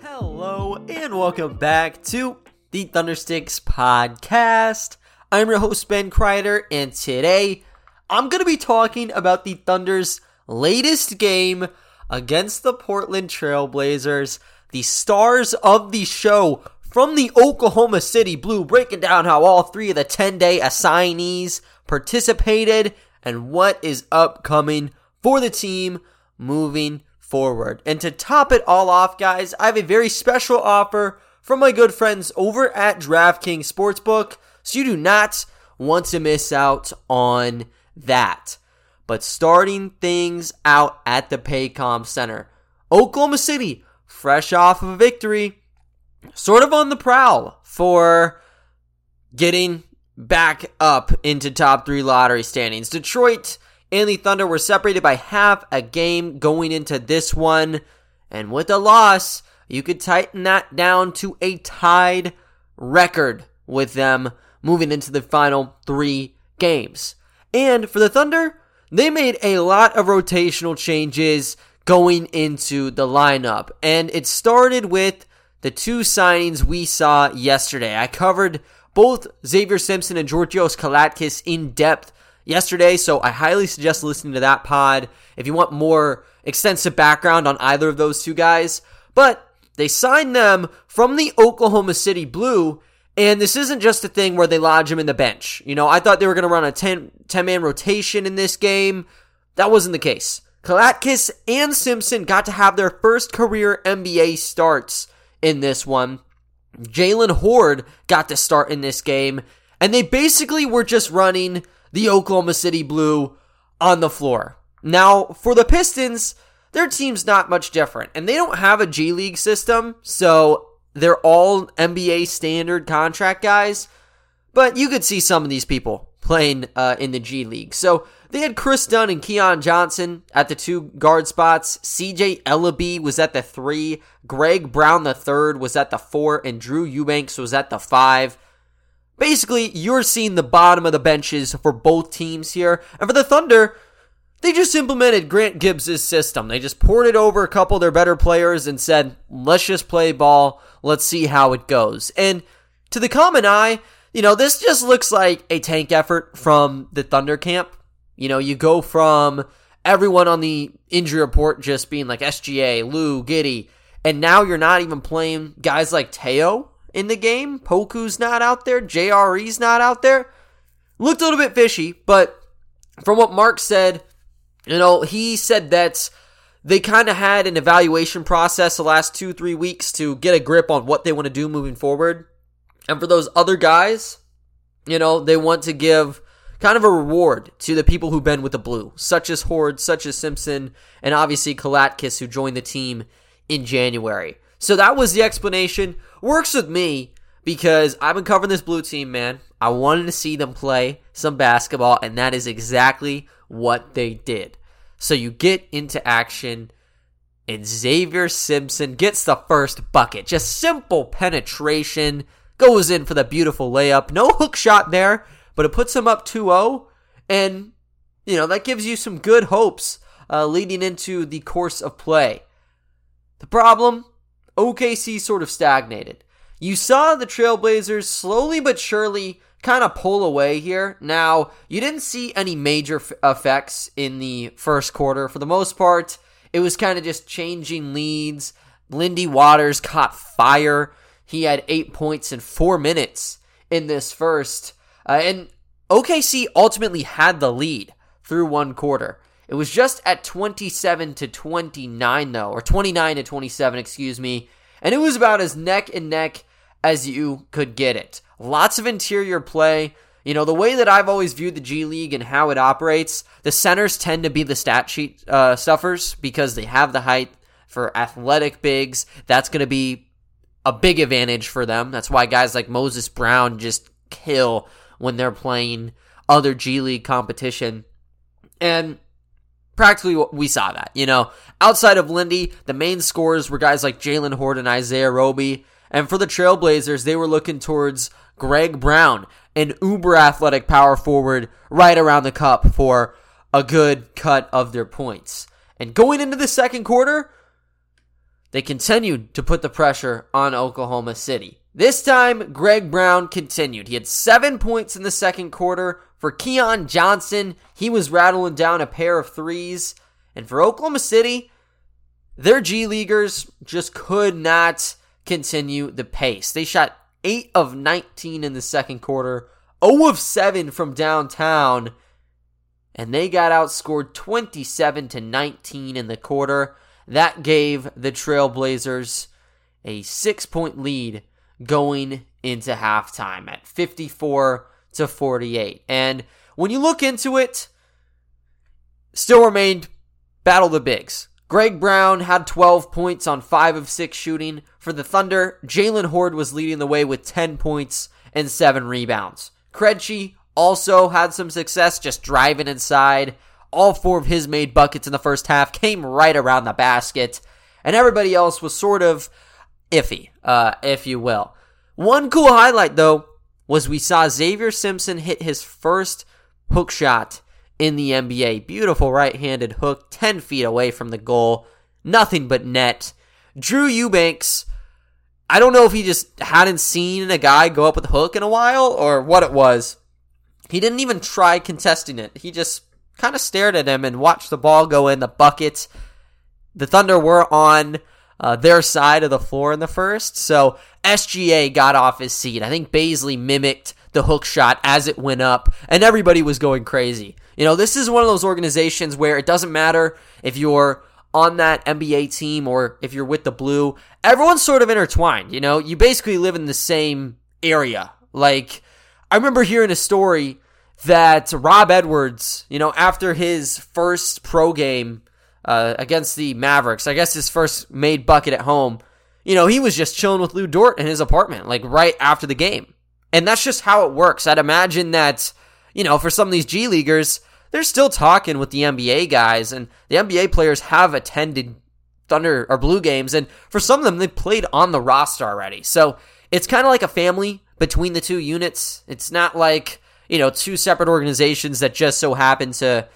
Hello and welcome back to the Thundersticks podcast. I'm your host Ben Kreider, and today I'm going to be talking about the Thunder's latest game against the Portland Trail Blazers. The stars of the show from the Oklahoma City Blue, breaking down how all three of the 10-day assignees participated and what is upcoming for the team moving forward. And to top it all off, guys, I have a very special offer from my good friends over at DraftKings Sportsbook, so you do not want to miss out on that. But starting things out at the Paycom Center, Oklahoma City, fresh off of a victory, sort of on the prowl for getting back up into top three lottery standings. Detroit and the Thunder were separated by half a game going into this one, and with a loss, you could tighten that down to a tied record with them moving into the final three games. And for the Thunder, they made a lot of rotational changes going into the lineup, and it started with the two signings we saw yesterday. I covered both Xavier Simpson and Georgios Kalaitzakis in depth yesterday, so I highly suggest listening to that pod if you want more extensive background on either of those two guys. But they signed them from the Oklahoma City Blue, and this isn't just a thing where they lodge them in the bench. You know, I thought they were going to run a 10-man rotation in this game. That wasn't the case. Kalaitzakis and Simpson got to have their first career NBA starts in this one. Jalen Hoard got to start in this game, and they basically were just running the Oklahoma City Blue on the floor. Now, for the Pistons, their team's not much different, and they don't have a G League system, so they're all NBA standard contract guys, but you could see some of these people playing in the G League. So they had Chris Dunn and Keon Johnson at the two guard spots. CJ Ellaby was at the 3. Greg Brown III was at the 4. And Drew Eubanks was at the 5. Basically, you're seeing the bottom of the benches for both teams here. And for the Thunder, they just implemented Grant Gibbs' system. They just poured it over a couple of their better players and said, let's just play ball. Let's see how it goes. And to the common eye, you know, this just looks like a tank effort from the Thunder camp. You know, you go from everyone on the injury report just being like SGA, Lou, Giddy, and now you're not even playing guys like Teo in the game. Poku's not out there. JRE's not out there. Looked a little bit fishy, but from what Mark said, you know, he said that they kind of had an evaluation process the last 2-3 weeks to get a grip on what they want to do moving forward. And for those other guys, you know, they want to give kind of a reward to the people who've been with the Blue, such as Hoard, such as Simpson, and obviously Kalaitzakis, who joined the team in January. So that was the explanation. Works with me because I've been covering this Blue team, man. I wanted to see them play some basketball, and that is exactly what they did. So you get into action, and Xavier Simpson gets the first bucket. Just simple penetration, goes in for the beautiful layup. No hook shot there, but it puts them up 2-0, and, you know, that gives you some good hopes leading into the course of play. The problem, OKC sort of stagnated. You saw the Trailblazers slowly but surely kind of pull away here. Now, you didn't see any major effects in the first quarter. For the most part, it was kind of just changing leads. Lindy Waters caught fire. He had 8 points in 4 minutes in this first. And OKC ultimately had the lead through one quarter. It was just at 27-29 though, or 29-27, excuse me. And it was about as neck and neck as you could get it. Lots of interior play. You know, the way that I've always viewed the G League and how it operates, the centers tend to be the stat sheet stuffers because they have the height for athletic bigs. That's going to be a big advantage for them. That's why guys like Moses Brown just kill when they're playing other G League competition. And practically we saw that, you know. Outside of Lindy, the main scorers were guys like Jalen Hoard and Isaiah Roby. And for the Trailblazers, they were looking towards Greg Brown, an uber-athletic power forward right around the cup for a good cut of their points. And going into the second quarter, they continued to put the pressure on Oklahoma City. This time, Greg Brown continued. He had 7 points in the second quarter. For Keon Johnson, he was rattling down a pair of threes. And for Oklahoma City, their G Leaguers just could not continue the pace. They shot 8 of 19 in the second quarter, 0 of 7 from downtown, and they got outscored 27 to 19 in the quarter. That gave the Trailblazers a 6-point lead going into halftime at 54 to 48. And when you look into it, still remained battle the bigs. Greg Brown had 12 points on 5 of 6 shooting. For the Thunder, Jalen Hoard was leading the way with 10 points and 7 rebounds. Krejci also had some success just driving inside. All 4 of his made buckets in the first half came right around the basket. And everybody else was sort of iffy, if you will. One cool highlight, though, was we saw Xavier Simpson hit his first hook shot in the NBA. Beautiful right-handed hook, 10 feet away from the goal. Nothing but net. Drew Eubanks, I don't know if he just hadn't seen a guy go up with a hook in a while or what it was. He didn't even try contesting it. He just kind of stared at him and watched the ball go in the bucket. The Thunder were on their side of the floor in the first, so SGA got off his seat. I think Baisley mimicked the hook shot as it went up, and everybody was going crazy. You know, this is one of those organizations where it doesn't matter if you're on that NBA team or if you're with the Blue. Everyone's sort of intertwined, you know? You basically live in the same area. Like, I remember hearing a story that Rob Edwards, you know, after his first pro game against the Mavericks, I guess his first made bucket at home, you know, he was just chilling with Lou Dort in his apartment, like, right after the game. And that's just how it works. I'd imagine that, you know, for some of these G Leaguers, they're still talking with the NBA guys, and the NBA players have attended Thunder or Blue games, and for some of them, they played on the roster already. So it's kind of like a family between the two units. It's not like, you know, two separate organizations that just so happen to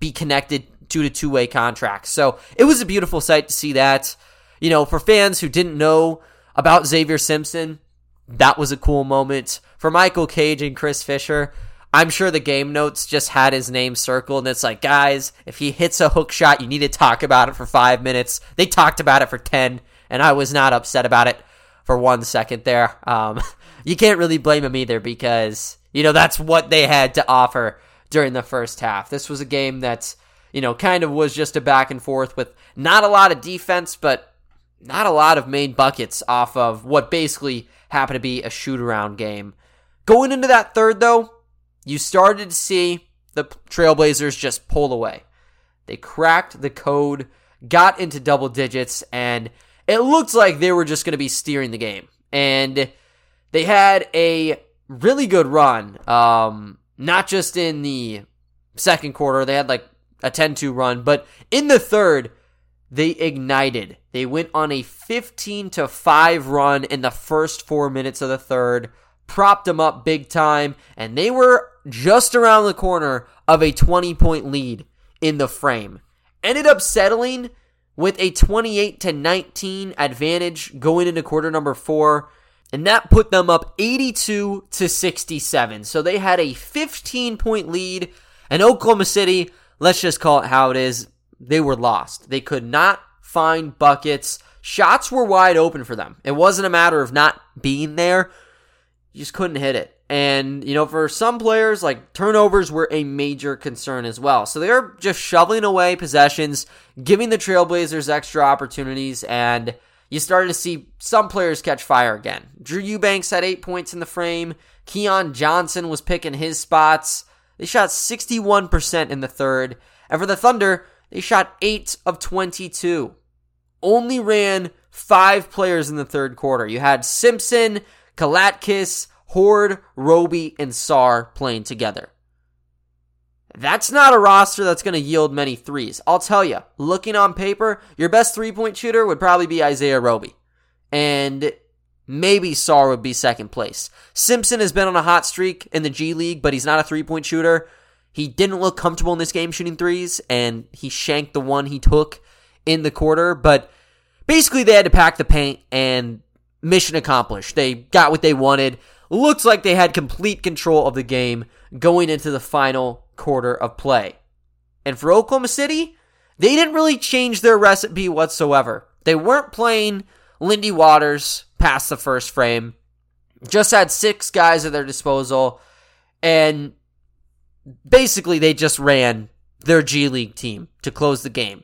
be connected due to two-way contracts. So it was a beautiful sight to see that. You know, for fans who didn't know about Xavier Simpson, that was a cool moment. For Michael Cage and Chris Fisher, I'm sure the game notes just had his name circled, and it's like, guys, if he hits a hook shot, you need to talk about it for 5 minutes. They talked about it for 10, and I was not upset about it for 1 second there. You can't really blame him either because, you know, that's what they had to offer during the first half. This was a game that, you know, kind of was just a back and forth with not a lot of defense, but not a lot of main buckets off of what basically happened to be a shoot-around game. Going into that third, though, you started to see the Trailblazers just pull away. They cracked the code, got into double digits, and it looked like they were just going to be steering the game. And they had a really good run, not just in the second quarter. They had like a 10-2 run, but in the third, they ignited. They went on a 15-5 run in the first 4 minutes of the third, propped them up big time, and they were just around the corner of a 20-point lead in the frame. Ended up settling with a 28-19 advantage going into quarter number 4, and that put them up 82-67. So they had a 15-point lead, and Oklahoma City, let's just call it how it is, they were lost. They could not find buckets. Shots were wide open for them. It wasn't a matter of not being there. You just couldn't hit it. And, you know, for some players, like, turnovers were a major concern as well. So they were just shoveling away possessions, giving the Trailblazers extra opportunities, and you started to see some players catch fire again. Drew Eubanks had 8 points in the frame. Keon Johnson was picking his spots. They shot 61% in the third. And for the Thunder, they shot 8 of 22. Only ran 5 players in the third quarter. You had Simpson, Kalaitzakis, Horde, Roby, and Sarr playing together. That's not a roster that's going to yield many threes. I'll tell you, looking on paper, your best three-point shooter would probably be Isaiah Roby. And maybe Sarr would be second place. Simpson has been on a hot streak in the G League, but he's not a three-point shooter. He didn't look comfortable in this game shooting threes, and he shanked the one he took in the quarter. But basically, they had to pack the paint, and mission accomplished. They got what they wanted. Looks like they had complete control of the game going into the final quarter of play. And for Oklahoma City, they didn't really change their recipe whatsoever. They weren't playing Lindy Waters past the first frame. Just had six guys at their disposal. And basically, they just ran their G League team to close the game.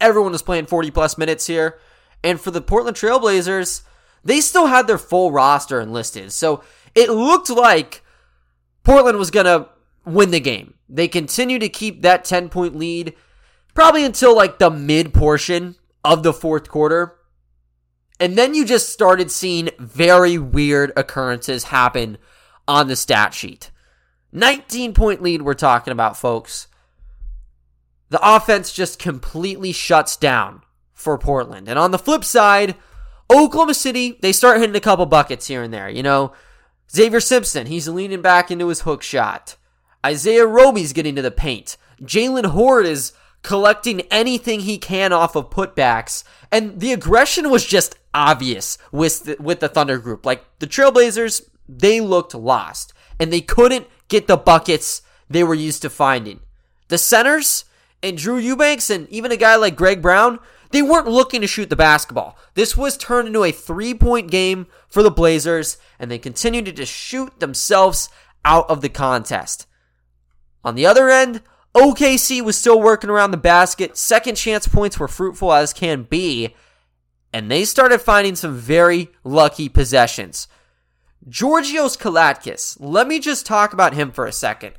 Everyone was playing 40-plus minutes here. And for the Portland Trail Blazers, they still had their full roster enlisted. So it looked like Portland was going to win the game. They continue to keep that 10-point lead probably until like the mid-portion of the fourth quarter. And then you just started seeing very weird occurrences happen on the stat sheet. 19-point lead we're talking about, folks. The offense just completely shuts down for Portland. And on the flip side, Oklahoma City, they start hitting a couple buckets here and there. You know, Xavier Simpson, he's leaning back into his hook shot. Isaiah Roby's getting to the paint. Jalen Hoard is collecting anything he can off of putbacks. And the aggression was just obvious with the Thunder group. Like, the Trailblazers, they looked lost. And they couldn't get the buckets they were used to finding. The centers and Drew Eubanks and even a guy like Greg Brown, they weren't looking to shoot the basketball. This was turned into a three-point game for the Blazers, and they continued to just shoot themselves out of the contest. On the other end, OKC was still working around the basket. Second chance points were fruitful as can be, and they started finding some very lucky possessions. Georgios Kalaitzakis, let me just talk about him for a second.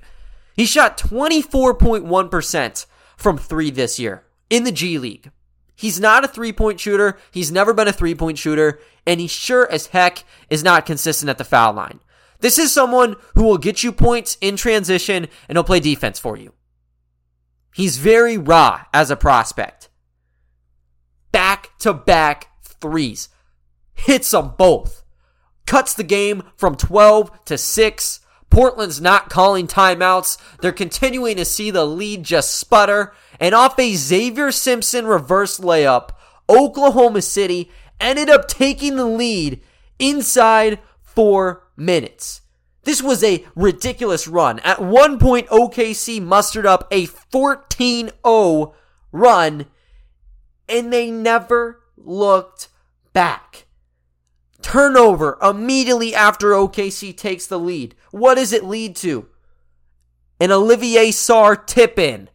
He shot 24.1% from three this year in the G League. He's not a three-point shooter. He's never been a three-point shooter. And he sure as heck is not consistent at the foul line. This is someone who will get you points in transition and he'll play defense for you. He's very raw as a prospect. Back-to-back threes. Hits them both. Cuts the game from 12 to 6. Portland's not calling timeouts. They're continuing to see the lead just sputter. And off a Xavier Simpson reverse layup, Oklahoma City ended up taking the lead inside 4 minutes. This was a ridiculous run. At one point, OKC mustered up a 14-0 run, and they never looked back. Turnover immediately after OKC takes the lead. What does it lead to? An Olivier Sarr tip-in.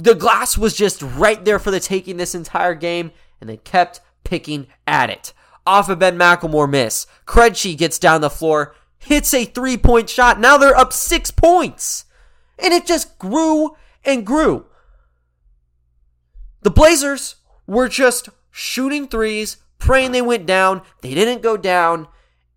The glass was just right there for the taking this entire game, and they kept picking at it. Off of Ben McLemore miss. Krejčí gets down the floor, hits a three-point shot. Now they're up 6 points. And it just grew and grew. The Blazers were just shooting threes, praying they went down. They didn't go down,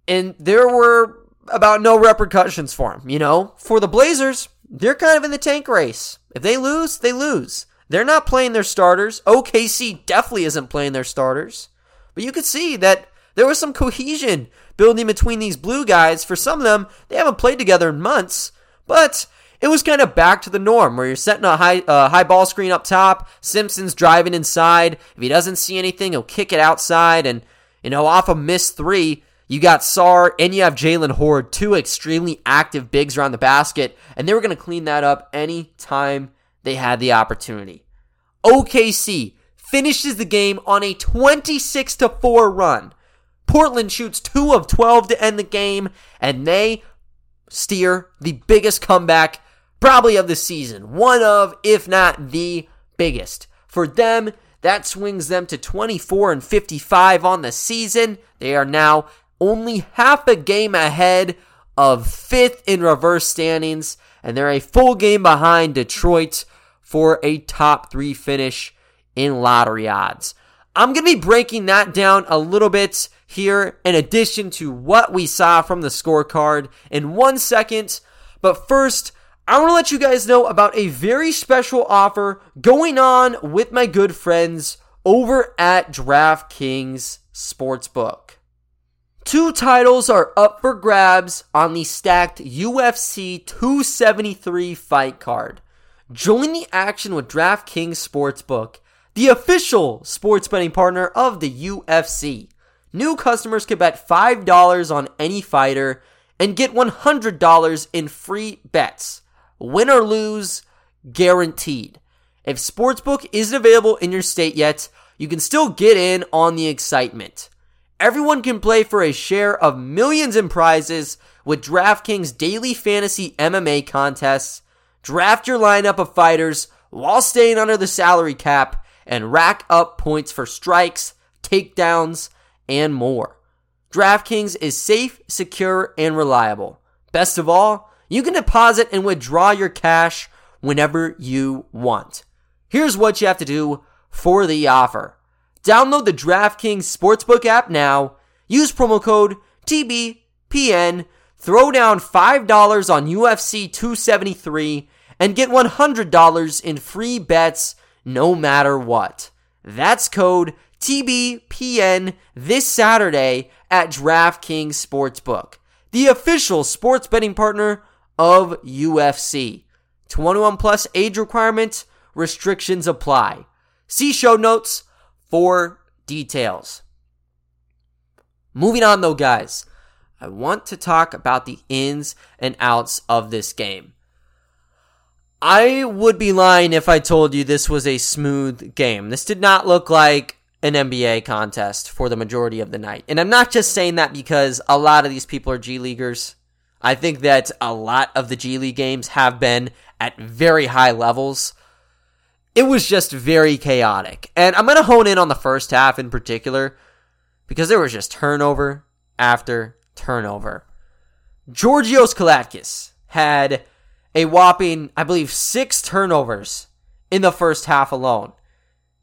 and there were about no repercussions for them, you know? For the Blazers, they're kind of in the tank race. If they lose, they lose. They're not playing their starters. OKC definitely isn't playing their starters. But you could see that there was some cohesion building between these blue guys. For some of them, they haven't played together in months. But it was kind of back to the norm where you're setting a high ball screen up top. Simpson's driving inside. If he doesn't see anything, he'll kick it outside. And, you know, off a missed three, you got Sarr and you have Jalen Hoard, two extremely active bigs around the basket, and they were going to clean that up any time they had the opportunity. OKC finishes the game on a 26-4 run. Portland shoots 2 of 12 to end the game, and they steer the biggest comeback probably of the season. One of, if not the biggest. For them, that swings them to 24-55 on the season. They are now only half a game ahead of fifth in reverse standings, and they're a full game behind Detroit for a top three finish in lottery odds. I'm going to be breaking that down a little bit here in addition to what we saw from the scorecard in 1 second. But first, I want to let you guys know about a very special offer going on with my good friends over at DraftKings Sportsbook. Two titles are up for grabs on the stacked UFC 273 fight card. Join the action with DraftKings Sportsbook, the official sports betting partner of the UFC. New customers can bet $5 on any fighter and get $100 in free bets. Win or lose, guaranteed. If Sportsbook isn't available in your state yet, you can still get in on the excitement. Everyone can play for a share of millions in prizes with DraftKings Daily Fantasy MMA contests. Draft your lineup of fighters while staying under the salary cap and rack up points for strikes, takedowns, and more. DraftKings is safe, secure, and reliable. Best of all, you can deposit and withdraw your cash whenever you want. Here's what you have to do for the offer. Download the DraftKings Sportsbook app now. Use promo code TBPN. Throw down $5 on UFC 273 and get $100 in free bets no matter what. That's code TBPN this Saturday at DraftKings Sportsbook, the official sports betting partner of UFC. 21 plus age requirements, restrictions apply. See show notes for details. Moving on though, guys, I want to talk about the ins and outs of this game. I would be lying if I told you this was a smooth game. This did not look like an NBA contest for the majority of the night. And I'm not just saying that because a lot of these people are G Leaguers. I think that a lot of the G League games have been at very high levels. It was just very chaotic. And I'm going to hone in on the first half in particular because there was just turnover after turnover. Georgios Kalaitzakis had a whopping, I believe, 6 turnovers in the first half alone.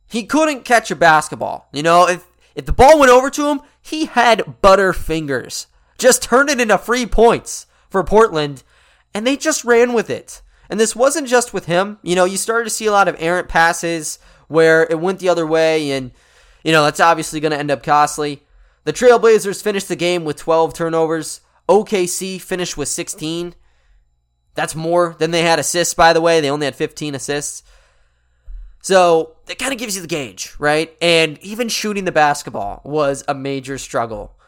He couldn't catch a basketball. You know, if the ball went over to him, he had butter fingers. Just turned it into free points for Portland, and they just ran with it. And this wasn't just with him. You know, you started to see a lot of errant passes where it went the other way, and, you know, that's obviously going to end up costly. The Trailblazers finished the game with 12 turnovers. OKC finished with 16. That's more than they had assists, by the way. They only had 15 assists. So that kind of gives you the gauge, right? And even shooting the basketball was a major struggle.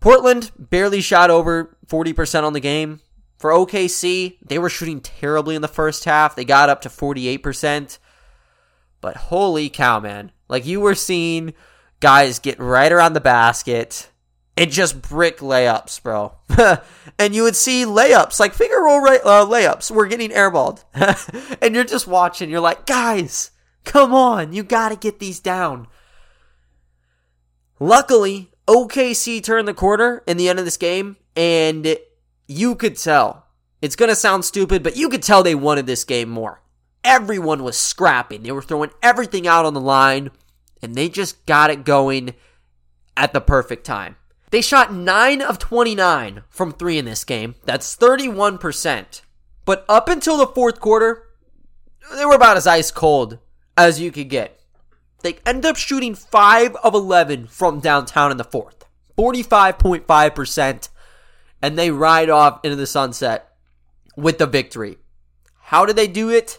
Portland barely shot over 40% on the game. For OKC, they were shooting terribly in the first half. They got up to 48%. But holy cow, man. Like, you were seeing guys get right around the basket and just brick layups, bro. And you would see layups, like finger roll layups, were getting airballed. And you're just watching. You're like, guys, come on. You got to get these down. Luckily, OKC turned the corner in the end of this game, and you could tell. It's going to sound stupid, but you could tell they wanted this game more. Everyone was scrapping. They were throwing everything out on the line. And they just got it going at the perfect time. They shot 9 of 29 from 3 in this game. That's 31%. But up until the fourth quarter, they were about as ice cold as you could get. They ended up shooting 5 of 11 from downtown in the fourth. 45.5%. And they ride off into the sunset with the victory. How did they do it?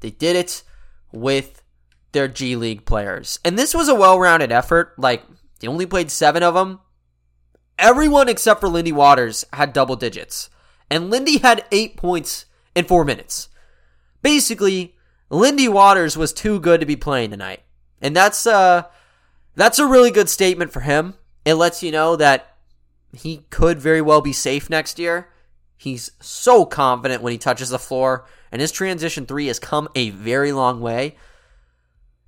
They did it with their G League players. And this was a well-rounded effort. Like, they only played 7 of them. Everyone except for Lindy Waters had double digits. And Lindy had 8 points in 4 minutes. Basically, Lindy Waters was too good to be playing tonight. And that's a really good statement for him. It lets you know that he could very well be safe next year. He's so confident when he touches the floor. And his transition 3 has come a very long way.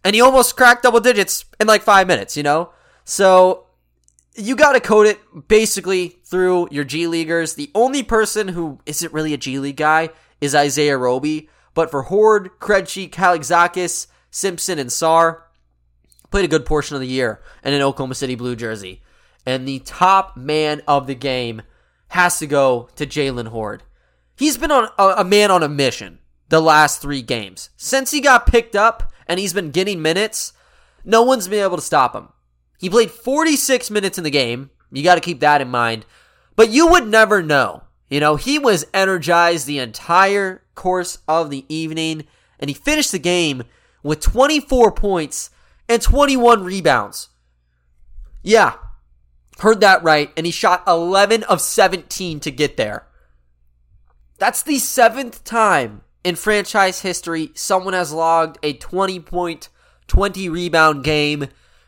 And he almost cracked double digits in like 5 minutes, you know? So you got to code it basically through your G Leaguers. The only person who isn't really a G League guy is Isaiah Roby. But for Hoard, Krejčí, Kalaitzakis, Simpson, and Sarr, played a good portion of the year in an Oklahoma City Blue jersey. And the top man of the game has to go to Jalen Hoard. He's been on a man on a mission the last 3 games. Since he got picked up, and he's been getting minutes, no one's been able to stop him. He played 46 minutes in the game, You got to keep that in mind. But you would never know. You know, he was energized the entire course of the evening, and he finished the game with 24 points and 21 rebounds. Yeah, heard that right. And he shot 11 of 17 to get there. That's the 7th time in franchise history someone has logged a 20-point, 20-rebound game,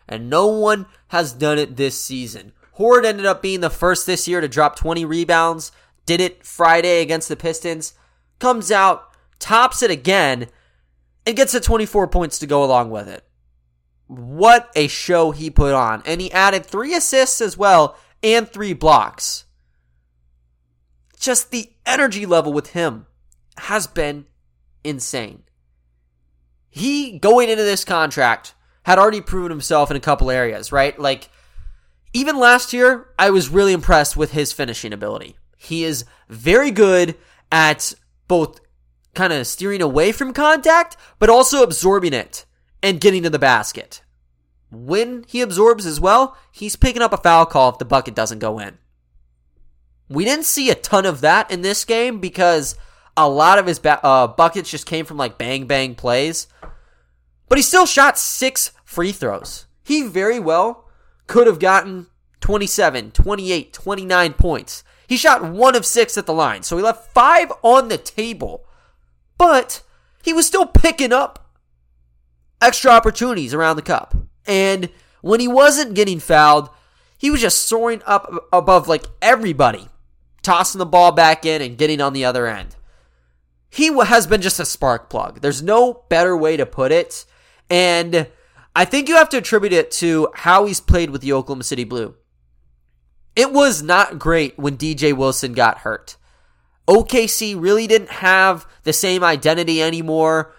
and no one has done it this season. Horford ended up being the first this year to drop 20 rebounds. Did it Friday against the Pistons. Comes out, tops it again, and gets the 24 points to go along with it. What a show he put on. And he added 3 assists as well and 3 blocks. Just the energy level with him has been insane. He, going into this contract, had already proven himself in a couple areas, right? Like, even last year, I was really impressed with his finishing ability. He is very good at both kind of steering away from contact, but also absorbing it and getting to the basket. When he absorbs as well, he's picking up a foul call if the bucket doesn't go in. We didn't see a ton of that in this game because a lot of his buckets just came from like bang-bang plays. But he still shot 6 free throws. He very well could have gotten 27, 28, 29 points. He shot 1 of 6 at the line, so he left 5 on the table. But he was still picking up extra opportunities around the cup. And when he wasn't getting fouled, he was just soaring up above like everybody, tossing the ball back in and getting on the other end. He has been just a spark plug. There's no better way to put it. And I think you have to attribute it to how he's played with the Oklahoma City Blue. It was not great when DJ Wilson got hurt. OKC really didn't have the same identity anymore.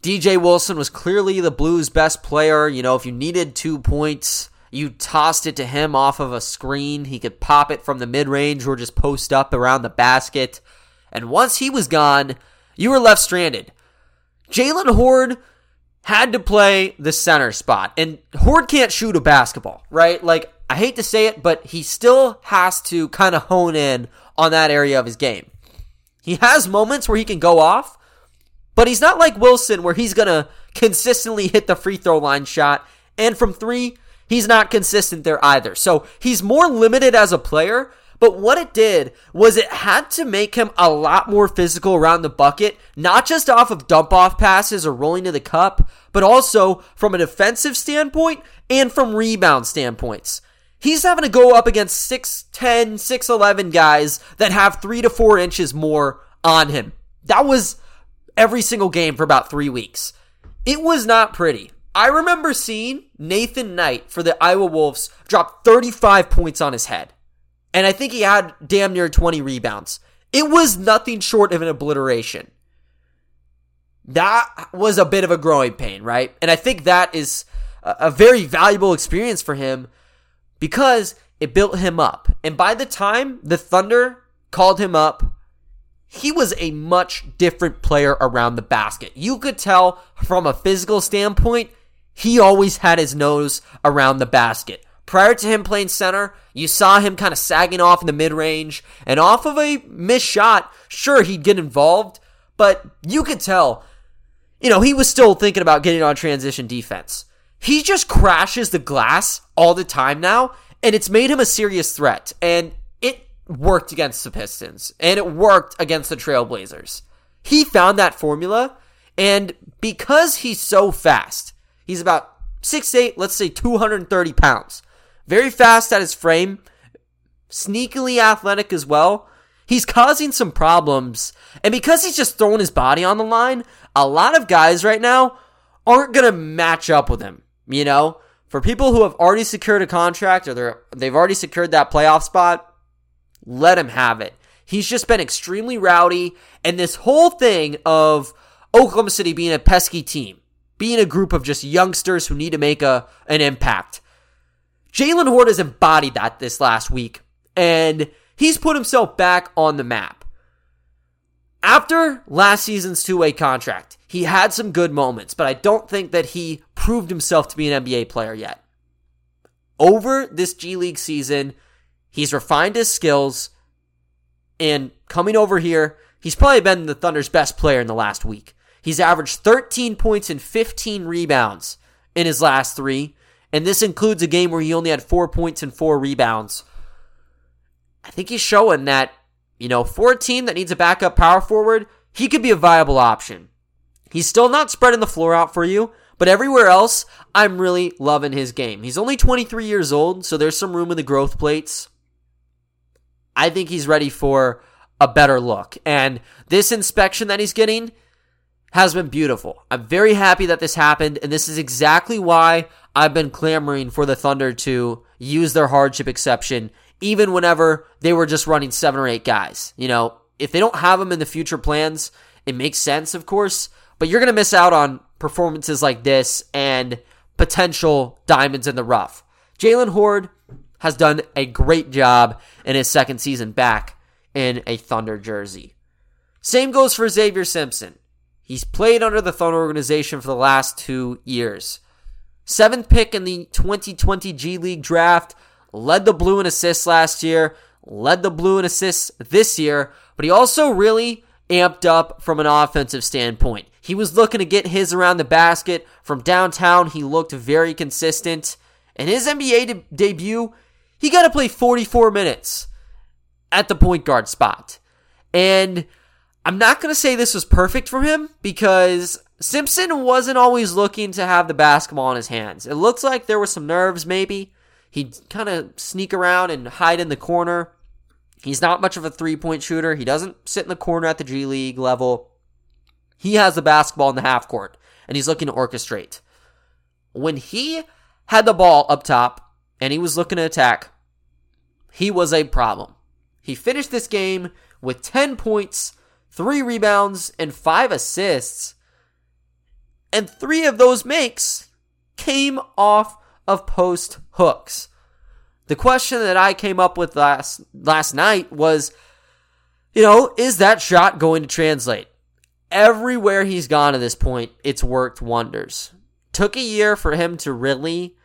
DJ Wilson was clearly the Blues' best player. You know, if you needed 2 points, you tossed it to him off of a screen. He could pop it from the mid-range or just post up around the basket. And once he was gone, you were left stranded. Jalen Hoard had to play the center spot. And Hoard can't shoot a basketball, right? Like, I hate to say it, but he still has to kind of hone in on that area of his game. He has moments where he can go off, but he's not like Wilson where he's going to consistently hit the free throw line shot. And from 3, he's not consistent there either. So he's more limited as a player, but what it did was it had to make him a lot more physical around the bucket, not just off of dump-off passes or rolling to the cup, but also from a defensive standpoint and from rebound standpoints. He's having to go up against 6'10", 6'11" guys that have 3 to 4 inches more on him. That was every single game for about 3 weeks. It was not pretty. I remember seeing Nathan Knight for the Iowa Wolves drop 35 points on his head. And I think he had damn near 20 rebounds. It was nothing short of an obliteration. That was a bit of a growing pain, right? And I think that is a very valuable experience for him, because it built him up. And by the time the Thunder called him up, he was a much different player around the basket. You could tell from a physical standpoint, he always had his nose around the basket. Prior to him playing center, you saw him kind of sagging off in the mid-range. And off of a missed shot, sure, he'd get involved. But you could tell, you know, he was still thinking about getting on transition defense. He just crashes the glass all the time now, and it's made him a serious threat. And it worked against the Pistons, and it worked against the Trailblazers. He found that formula, and because he's so fast, he's about 6'8", let's say 230 pounds. Very fast at his frame, sneakily athletic as well. He's causing some problems, and because he's just throwing his body on the line, a lot of guys right now aren't going to match up with him. You know, for people who have already secured a contract or they've already secured that playoff spot, let him have it. He's just been extremely rowdy. And this whole thing of Oklahoma City being a pesky team, being a group of just youngsters who need to make an impact. Jalen Hoard has embodied that this last week, and he's put himself back on the map. After last season's two-way contract, he had some good moments, but I don't think that he proved himself to be an NBA player yet. Over this G League season, He's refined his skills, and coming over here, he's probably been the Thunder's best player in the last week. He's averaged 13 points and 15 rebounds in his last three, and this includes a game where he only had 4 points and 4 rebounds. I think he's showing that, you know, for a team that needs a backup power forward, he could be a viable option. He's still not spreading the floor out for you, but everywhere else, I'm really loving his game. He's only 23 years old, so there's some room in the growth plates. I think he's ready for a better look. And this inspection that he's getting has been beautiful. I'm very happy that this happened, and this is exactly why I've been clamoring for the Thunder to use their hardship exception, even whenever they were just running 7 or 8 guys. You know, if they don't have them in the future plans, it makes sense, of course, but you're going to miss out on performances like this and potential diamonds in the rough. Jalen Hoard has done a great job in his second season back in a Thunder jersey. Same goes for Xavier Simpson. He's played under the Thunder organization for the last 2 years. 7th pick in the 2020 G League draft, led the Blue in assists last year, led the Blue in assists this year, but he also really amped up from an offensive standpoint. He was looking to get his around the basket from downtown. He looked very consistent. And his NBA debut, he got to play 44 minutes at the point guard spot. And I'm not going to say this was perfect for him because Simpson wasn't always looking to have the basketball in his hands. It looks like there were some nerves maybe. He'd kind of sneak around and hide in the corner. He's not much of a three-point shooter. He doesn't sit in the corner at the G League level. He has the basketball in the half court, and he's looking to orchestrate. When he had the ball up top, and he was looking to attack, he was a problem. He finished this game with 10 points, 3 rebounds, and 5 assists. And 3 of those makes came off of post hooks. The question that I came up with last night was, you know, is that shot going to translate? Everywhere he's gone to this point, it's worked wonders. Took a year for him to really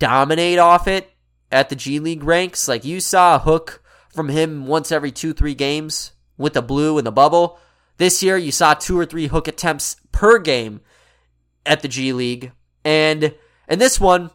dominate off it at the G League ranks. Like, you saw a hook from him once every 2-3 games with the Blue in the bubble. This year, you saw 2 or 3 hook attempts per game at the G League. And in this one,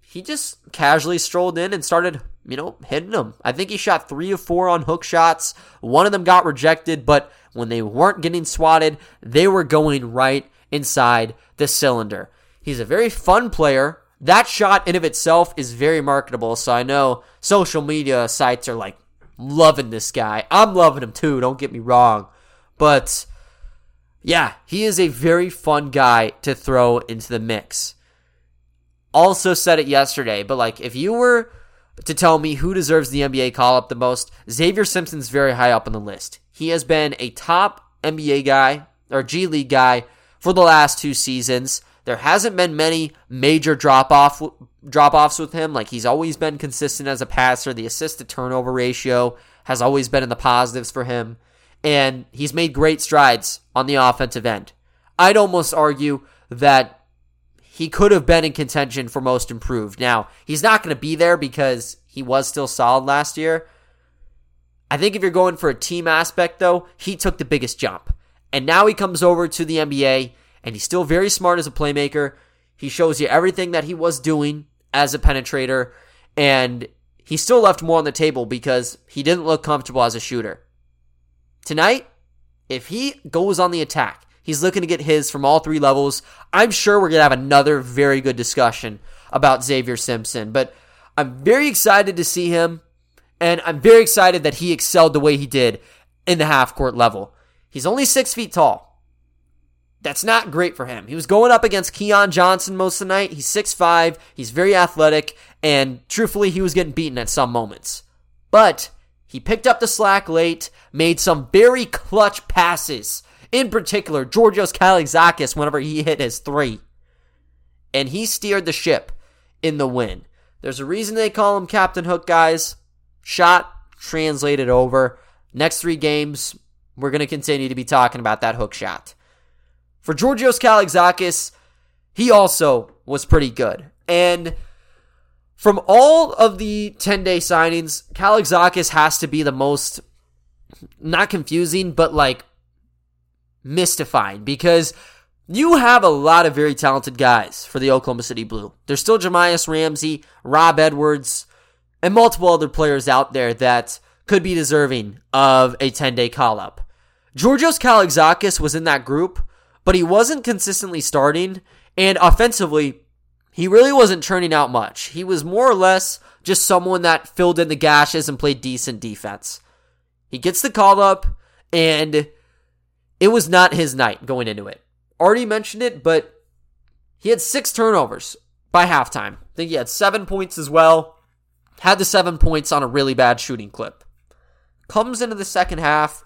he just casually strolled in and started, you know, hitting them. I think he shot 3 of 4 on hook shots. One of them got rejected, but when they weren't getting swatted, they were going right inside the cylinder. He's a very fun player. That shot in of itself is very marketable. So I know social media sites are like loving this guy. I'm loving him too. Don't get me wrong. But yeah, he is a very fun guy to throw into the mix. Also said it yesterday, but like if you were to tell me who deserves the NBA call-up the most, Xavier Simpson's very high up on the list. He has been a top NBA guy or G League guy for the last 2 seasons. There hasn't been many major drop-offs with him. Like, he's always been consistent as a passer. The assist-to-turnover ratio has always been in the positives for him. And he's made great strides on the offensive end. I'd almost argue that he could have been in contention for most improved. Now, he's not going to be there because he was still solid last year. I think if you're going for a team aspect, though, he took the biggest jump. And now he comes over to the NBA, and he's still very smart as a playmaker. He shows you everything that he was doing as a penetrator. And he still left more on the table because he didn't look comfortable as a shooter. Tonight, if he goes on the attack, he's looking to get his from all 3 levels. I'm sure we're going to have another very good discussion about Xavier Simpson. But I'm very excited to see him. And I'm very excited that he excelled the way he did in the half-court level. He's only 6 feet tall. That's not great for him. He was going up against Keon Johnson most of the night. He's 6'5". He's very athletic. And truthfully, he was getting beaten at some moments. But he picked up the slack late, made some very clutch passes. In particular, Georgios Kalaitzakis whenever he hit his 3. And he steered the ship in the win. There's a reason they call him Captain Hook, guys. Shot translated over. Next 3 games, we're going to continue to be talking about that hook shot. For Georgios Kalaitzakis, he also was pretty good. And From all of the 10-day signings, Kalaitzakis has to be the most, not confusing, but like mystifying, because you have a lot of very talented guys for the Oklahoma City Blue. There's still Jamias Ramsey, Rob Edwards, and multiple other players out there that could be deserving of a 10-day call-up. Georgios Kalaitzakis was in that group, but he wasn't consistently starting, and offensively, he really wasn't churning out much. He was more or less just someone that filled in the gashes and played decent defense. He gets the call-up, and it was not his night going into it. Already mentioned it, but he had 6 turnovers by halftime. I think he had 7 points as well. Had the 7 points on a really bad shooting clip. Comes into the second half,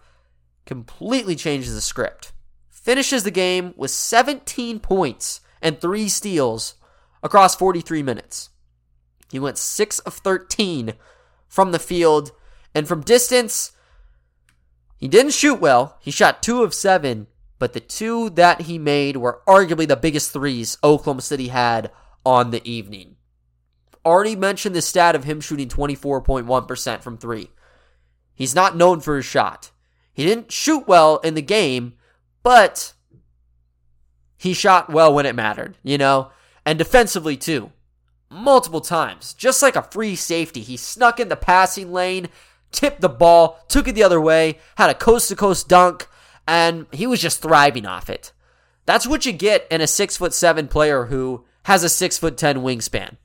completely changes the script. Finishes the game with 17 points and 3 steals across 43 minutes. He went 6 of 13 from the field, and from distance, he didn't shoot well. He shot 2 of 7, but the 2 that he made were arguably the biggest threes Oklahoma City had on the evening. Already mentioned the stat of him shooting 24.1% from 3. He's not known for his shot. He didn't shoot well in the game, but he shot well when it mattered, you know? And defensively, too. Multiple times. Just like a free safety. He snuck in the passing lane, tipped the ball, took it the other way, had a coast-to-coast dunk, and he was just thriving off it. That's what you get in a 6'7" player who has a 6'10" wingspan.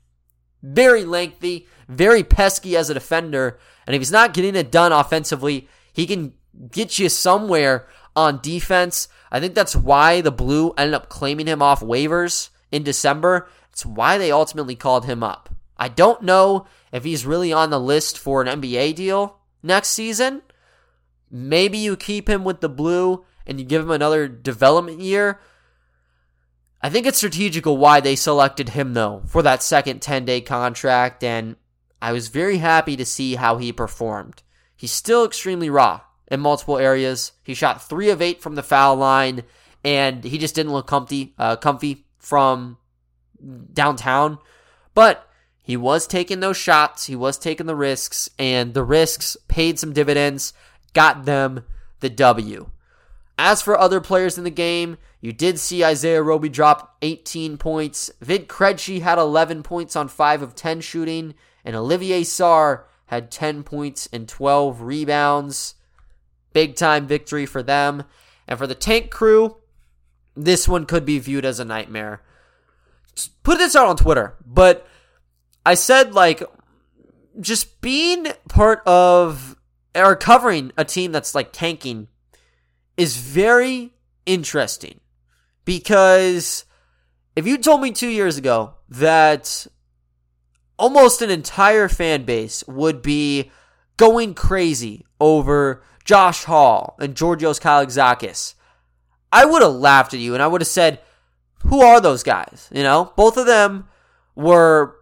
Very lengthy, very pesky as a defender, and if he's not getting it done offensively, he can get you somewhere on defense. I think that's why the Blue ended up claiming him off waivers in December. It's why they ultimately called him up. I don't know if he's really on the list for an NBA deal next season. Maybe you keep him with the Blue and you give him another development year. I think it's strategical why they selected him, though, for that second 10-day contract, and I was very happy to see how he performed. He's still extremely raw in multiple areas. He shot 3 of 8 from the foul line, and he just didn't look comfy from downtown. But he was taking those shots. He was taking the risks, and the risks paid some dividends, got them the W. As for other players in the game, you did see Isaiah Roby drop 18 points. Vít Krejčí had 11 points on 5 of 10 shooting, and Olivier Sarr had 10 points and 12 rebounds. Big time victory for them. And for the Tank Crew, this one could be viewed as a nightmare. Just put this out on Twitter, but I said, like, just being part of or covering a team that's like tanking is very interesting, because if you told me 2 years ago that almost an entire fan base would be going crazy over Josh Hall and Georgios Kalaitzakis, I would have laughed at you and I would have said, who are those guys? You know, both of them were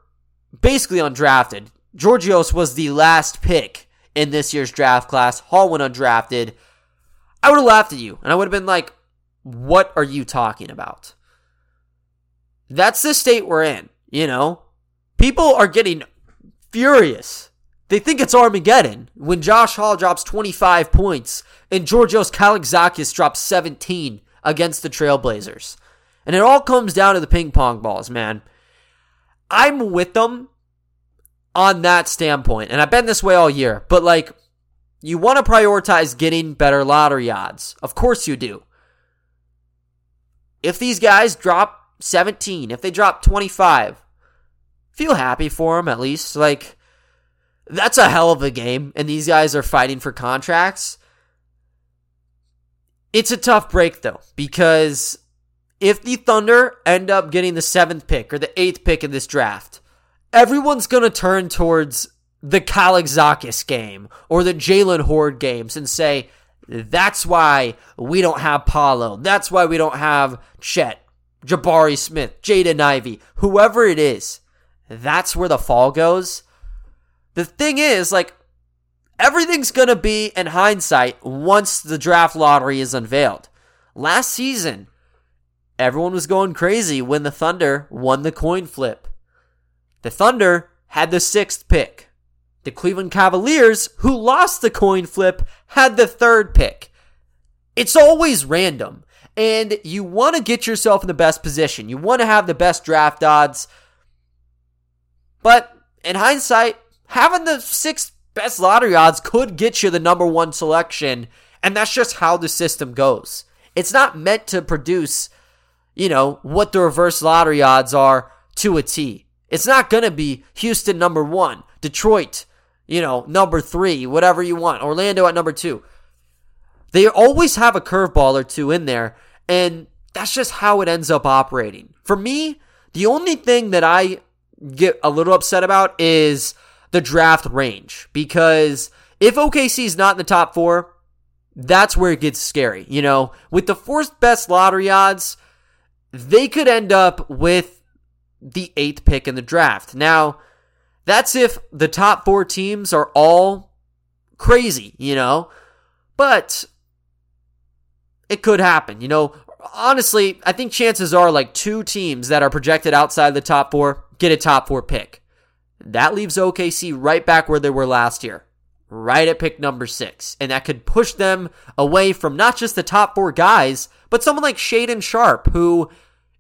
basically undrafted. Georgios was the last pick in this year's draft class. Hall went undrafted. I would have laughed at you, and I would have been like, what are you talking about? That's the state we're in, you know? People are getting furious. They think it's Armageddon when Josh Hall drops 25 points and Georgios Kalaitzakis drops 17 against the Trailblazers. And it all comes down to the ping pong balls, man. I'm with them on that standpoint, and I've been this way all year, but like, you want to prioritize getting better lottery odds. Of course you do. If these guys drop 17, if they drop 25, feel happy for them at least. Like, that's a hell of a game, and these guys are fighting for contracts. It's a tough break, though, because if the Thunder end up getting the 7th pick or the 8th pick in this draft, everyone's going to turn towards the Kalaitzakis game or the Jalen Hoard games and say, that's why we don't have Paolo. That's why we don't have Chet, Jabari Smith, Jaden Ivey, whoever it is. That's where the fall goes. The thing is, like, everything's going to be in hindsight once the draft lottery is unveiled. Last season, everyone was going crazy when the Thunder won the coin flip. The Thunder had the 6th pick. The Cleveland Cavaliers, who lost the coin flip, had the 3rd pick. It's always random, and you want to get yourself in the best position. You want to have the best draft odds. But in hindsight, having the 6th best lottery odds could get you the number 1 selection, and that's just how the system goes. It's not meant to produce, you know, what the reverse lottery odds are to a T. It's not going to be Houston number 1, Detroit, you know, number 3, whatever you want, Orlando at number 2. They always have a curveball or two in there, and that's just how it ends up operating. For me, the only thing that I get a little upset about is the draft range, because if OKC is not in the top 4, that's where it gets scary. You know, with the 4th best lottery odds, they could end up with the 8th pick in the draft. Now, that's if the top 4 teams are all crazy, you know, but it could happen. You know, honestly, I think chances are like 2 teams that are projected outside the top 4 get a top 4 pick. That leaves OKC right back where they were last year, right at pick number 6. And that could push them away from not just the top 4 guys, but someone like Shaedon Sharpe, who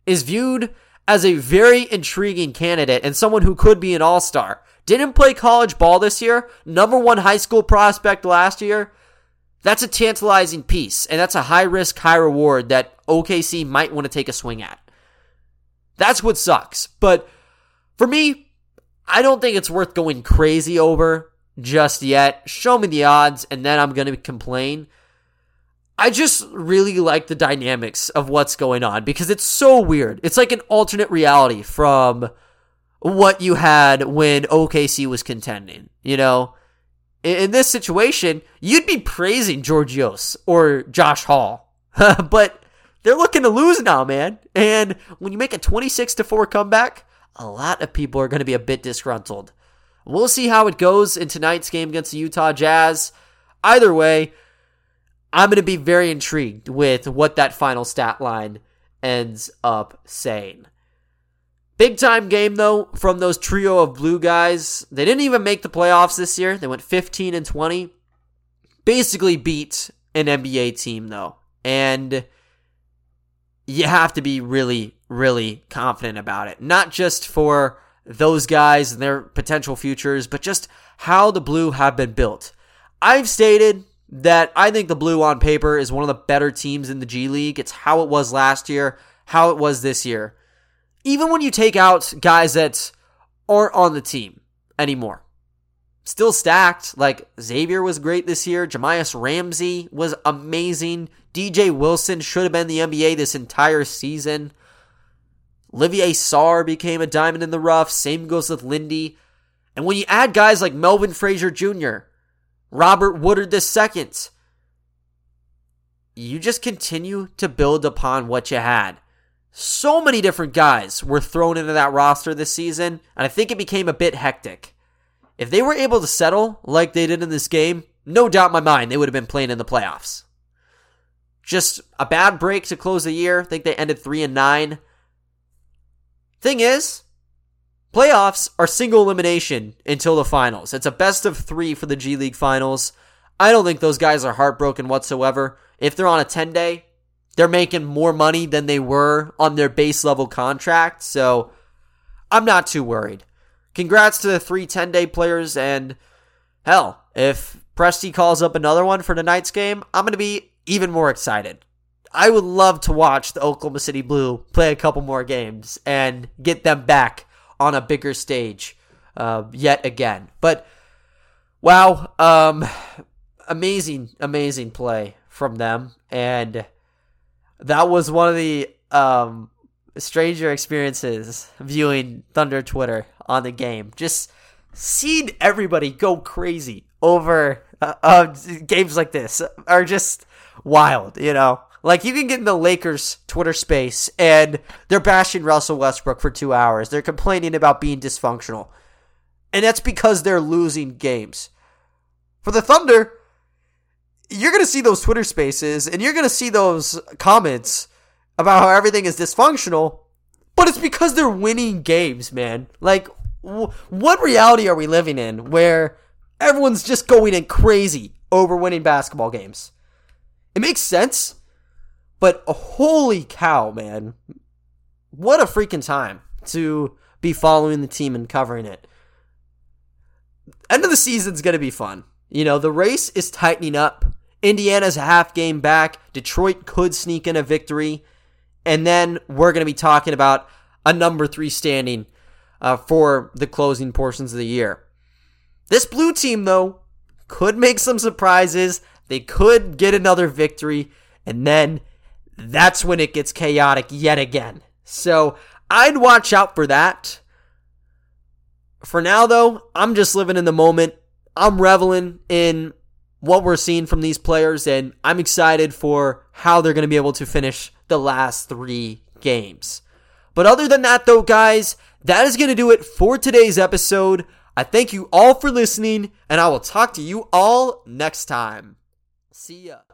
is viewed as a very intriguing candidate and someone who could be an all-star. Didn't play college ball this year, number 1 high school prospect last year. That's a tantalizing piece, and that's a high risk, high reward that OKC might want to take a swing at. That's what sucks. But for me, I don't think it's worth going crazy over just yet. Show me the odds, and then I'm going to complain. I just really like the dynamics of what's going on because it's so weird. It's like an alternate reality from what you had when OKC was contending. You know, in this situation, you'd be praising Georgios or Josh Hall, but they're looking to lose now, man. And when you make a 26-4 comeback, a lot of people are going to be a bit disgruntled. We'll see how it goes in tonight's game against the Utah Jazz. Either way, I'm going to be very intrigued with what that final stat line ends up saying. Big time game, though, from those trio of blue guys. They didn't even make the playoffs this year. They went 15-20. Basically beat an NBA team, though. And you have to be really, really confident about it. Not just for those guys and their potential futures, but just how the Blue have been built. I've stated that I think the Blue on paper is one of the better teams in the G League. It's how it was last year, how it was this year. Even when you take out guys that aren't on the team anymore. Still stacked, like Xavier was great this year. Jamias Ramsey was amazing. DJ Wilson should have been the NBA this entire season. Olivier Sarr became a diamond in the rough. Same goes with Lindy. And when you add guys like Melvin Frazier Jr., Robert Woodard II, you just continue to build upon what you had. So many different guys were thrown into that roster this season, and I think it became a bit hectic. If they were able to settle like they did in this game, no doubt in my mind they would have been playing in the playoffs. Just a bad break to close the year. I think they ended 3-9. Thing is, playoffs are single elimination until the finals. It's a best of 3 for the G League finals. I don't think those guys are heartbroken whatsoever. If they're on a 10-day, they're making more money than they were on their base level contract. So I'm not too worried. Congrats to the 3 10-day players. And hell, if Presti calls up another one for tonight's game, I'm going to be even more excited. I would love to watch the Oklahoma City Blue play a couple more games and get them back on a bigger stage yet again. But wow, amazing play from them. And that was one of the stranger experiences viewing Thunder Twitter on the game. Just seeing everybody go crazy over games like this are just wild, you know. Like, you can get in the Lakers Twitter space and they're bashing Russell Westbrook for 2 hours. They're complaining about being dysfunctional. And that's because they're losing games. For the Thunder, you're going to see those Twitter spaces and you're going to see those comments about how everything is dysfunctional. But it's because they're winning games, man. Like, what reality are we living in where everyone's just going in crazy over winning basketball games? It makes sense, but holy cow, man. What a freaking time to be following the team and covering it. End of the season's going to be fun. You know, the race is tightening up. Indiana's a half game back. Detroit could sneak in a victory. And then we're going to be talking about a number 3 standing for the closing portions of the year. This blue team, though, could make some surprises. They could get another victory. And then that's when it gets chaotic yet again. So I'd watch out for that. For now, though, I'm just living in the moment. I'm reveling in what we're seeing from these players, and I'm excited for how they're going to be able to finish the last 3 games. But other than that, though, guys, that is going to do it for today's episode. I thank you all for listening, and I will talk to you all next time. See ya.